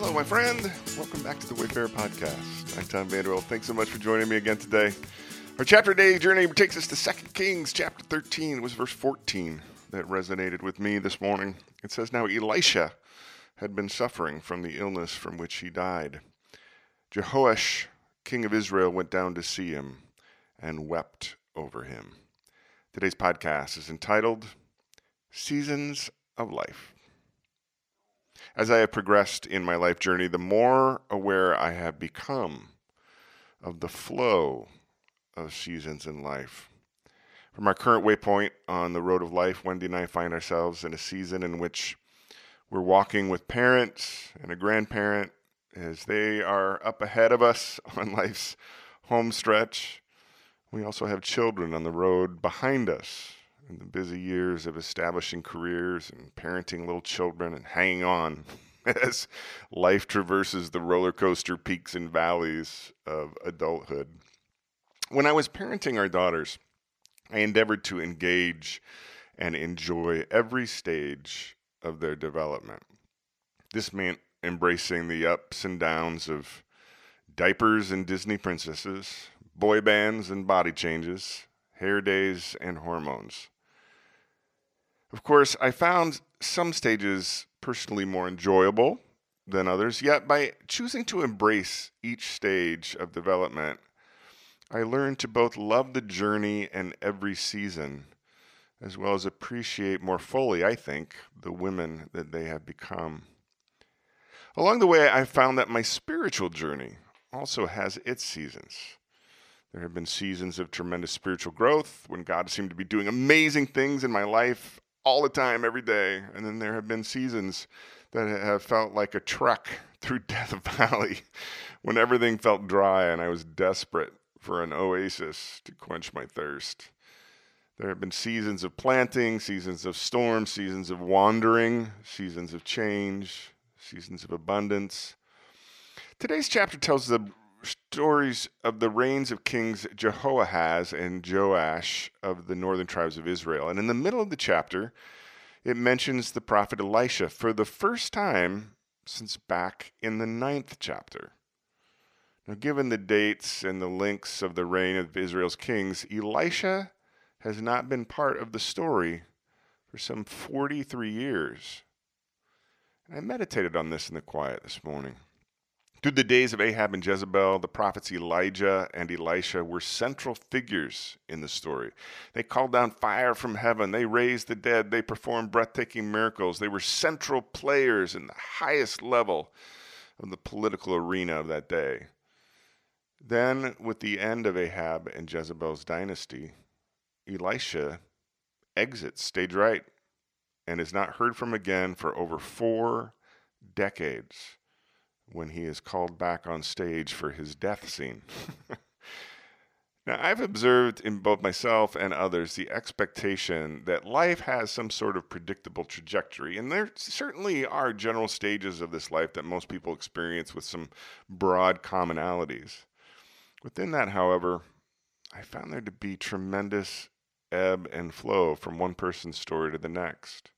Hello, my friend. Welcome back to the Wayfarer Podcast. I'm Tom Vanderwel. Thanks so much for joining me again today. Our chapter day journey takes us to 2 Kings chapter 13. It was verse 14 that resonated with me this morning. It says, "Now Elisha had been suffering from the illness from which he died. Jehoash, king of Israel, went down to see him and wept over him." Today's podcast is entitled Seasons of Life. As I have progressed in my life journey, the more aware I have become of the flow of seasons in life. From our current waypoint on the road of life, Wendy and I find ourselves in a season in which we're walking with parents and a grandparent as they are up ahead of us on life's home stretch. We also have children on the road behind us in the busy years of establishing careers and parenting little children and hanging on as life traverses the roller coaster peaks and valleys of adulthood. When I was parenting our daughters, I endeavored to engage and enjoy every stage of their development. This meant embracing the ups and downs of diapers and Disney princesses, boy bands and body changes, hair days and hormones. Of course, I found some stages personally more enjoyable than others, yet by choosing to embrace each stage of development, I learned to both love the journey and every season, as well as appreciate more fully, I think, the women that they have become. Along the way, I found that my spiritual journey also has its seasons. There have been seasons of tremendous spiritual growth when God seemed to be doing amazing things in my life all the time, every day. And then there have been seasons that have felt like a trek through Death Valley when everything felt dry and I was desperate for an oasis to quench my thirst. There have been seasons of planting, seasons of storm, seasons of wandering, seasons of change, seasons of abundance. Today's chapter tells the stories of the reigns of kings Jehoahaz and Joash of the northern tribes of Israel. And in the middle of the chapter, it mentions the prophet Elisha for the first time since back in the 9th chapter. Now, given the dates and the links of the reign of Israel's kings, Elisha has not been part of the story for some 43 years. And I meditated on this in the quiet this morning. Through the days of Ahab and Jezebel, the prophets Elijah and Elisha were central figures in the story. They called down fire from heaven. They raised the dead. They performed breathtaking miracles. They were central players in the highest level of the political arena of that day. Then, with the end of Ahab and Jezebel's dynasty, Elisha exits stage right and is not heard from again for over 4 decades. When he is called back on stage for his death scene. Now, I've observed in both myself and others the expectation that life has some sort of predictable trajectory, and there certainly are general stages of this life that most people experience with some broad commonalities. Within that, however, I found there to be tremendous ebb and flow from one person's story to the next.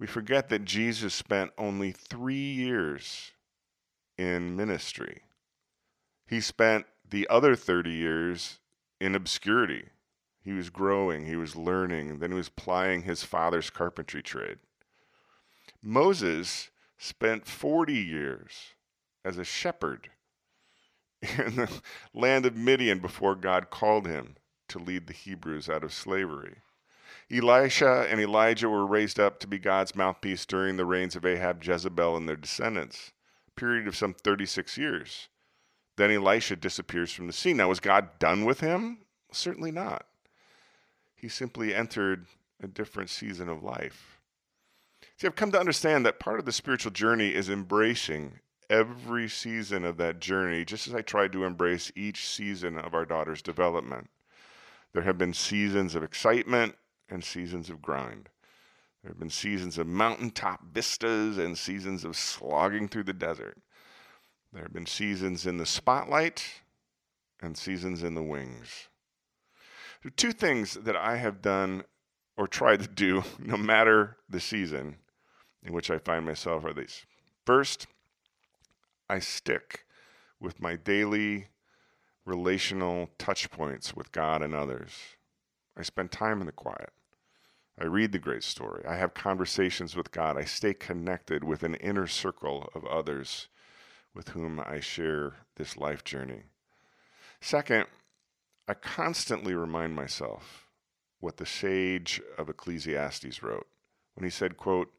We forget that Jesus spent only 3 years in ministry. He spent the other 30 years in obscurity. He was growing, he was learning, then he was plying his father's carpentry trade. Moses spent 40 years as a shepherd in the land of Midian before God called him to lead the Hebrews out of slavery. Elisha and Elijah were raised up to be God's mouthpiece during the reigns of Ahab, Jezebel, and their descendants, a period of some 36 years. Then Elisha disappears from the scene. Now, was God done with him? Certainly not. He simply entered a different season of life. See, I've come to understand that part of the spiritual journey is embracing every season of that journey, just as I tried to embrace each season of our daughter's development. There have been seasons of excitement and seasons of grind. There have been seasons of mountaintop vistas and seasons of slogging through the desert. There have been seasons in the spotlight and seasons in the wings. There are two things that I have done or tried to do, no matter the season in which I find myself, are these. First, I stick with my daily relational touch points with God and others. I spend time in the quiet. I read the great story. I have conversations with God. I stay connected with an inner circle of others with whom I share this life journey. Second, I constantly remind myself what the sage of Ecclesiastes wrote when he said, quote,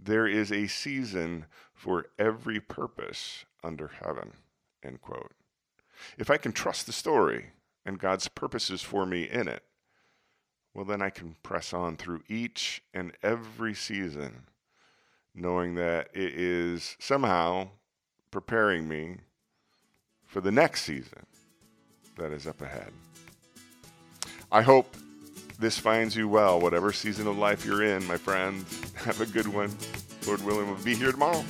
"There is a season for every purpose under heaven," end quote. If I can trust the story and God's purposes for me in it, well, then I can press on through each and every season, knowing that it is somehow preparing me for the next season that is up ahead. I hope this finds you well, whatever season of life you're in, my friends. Have a good one. Lord willing, we'll be here tomorrow.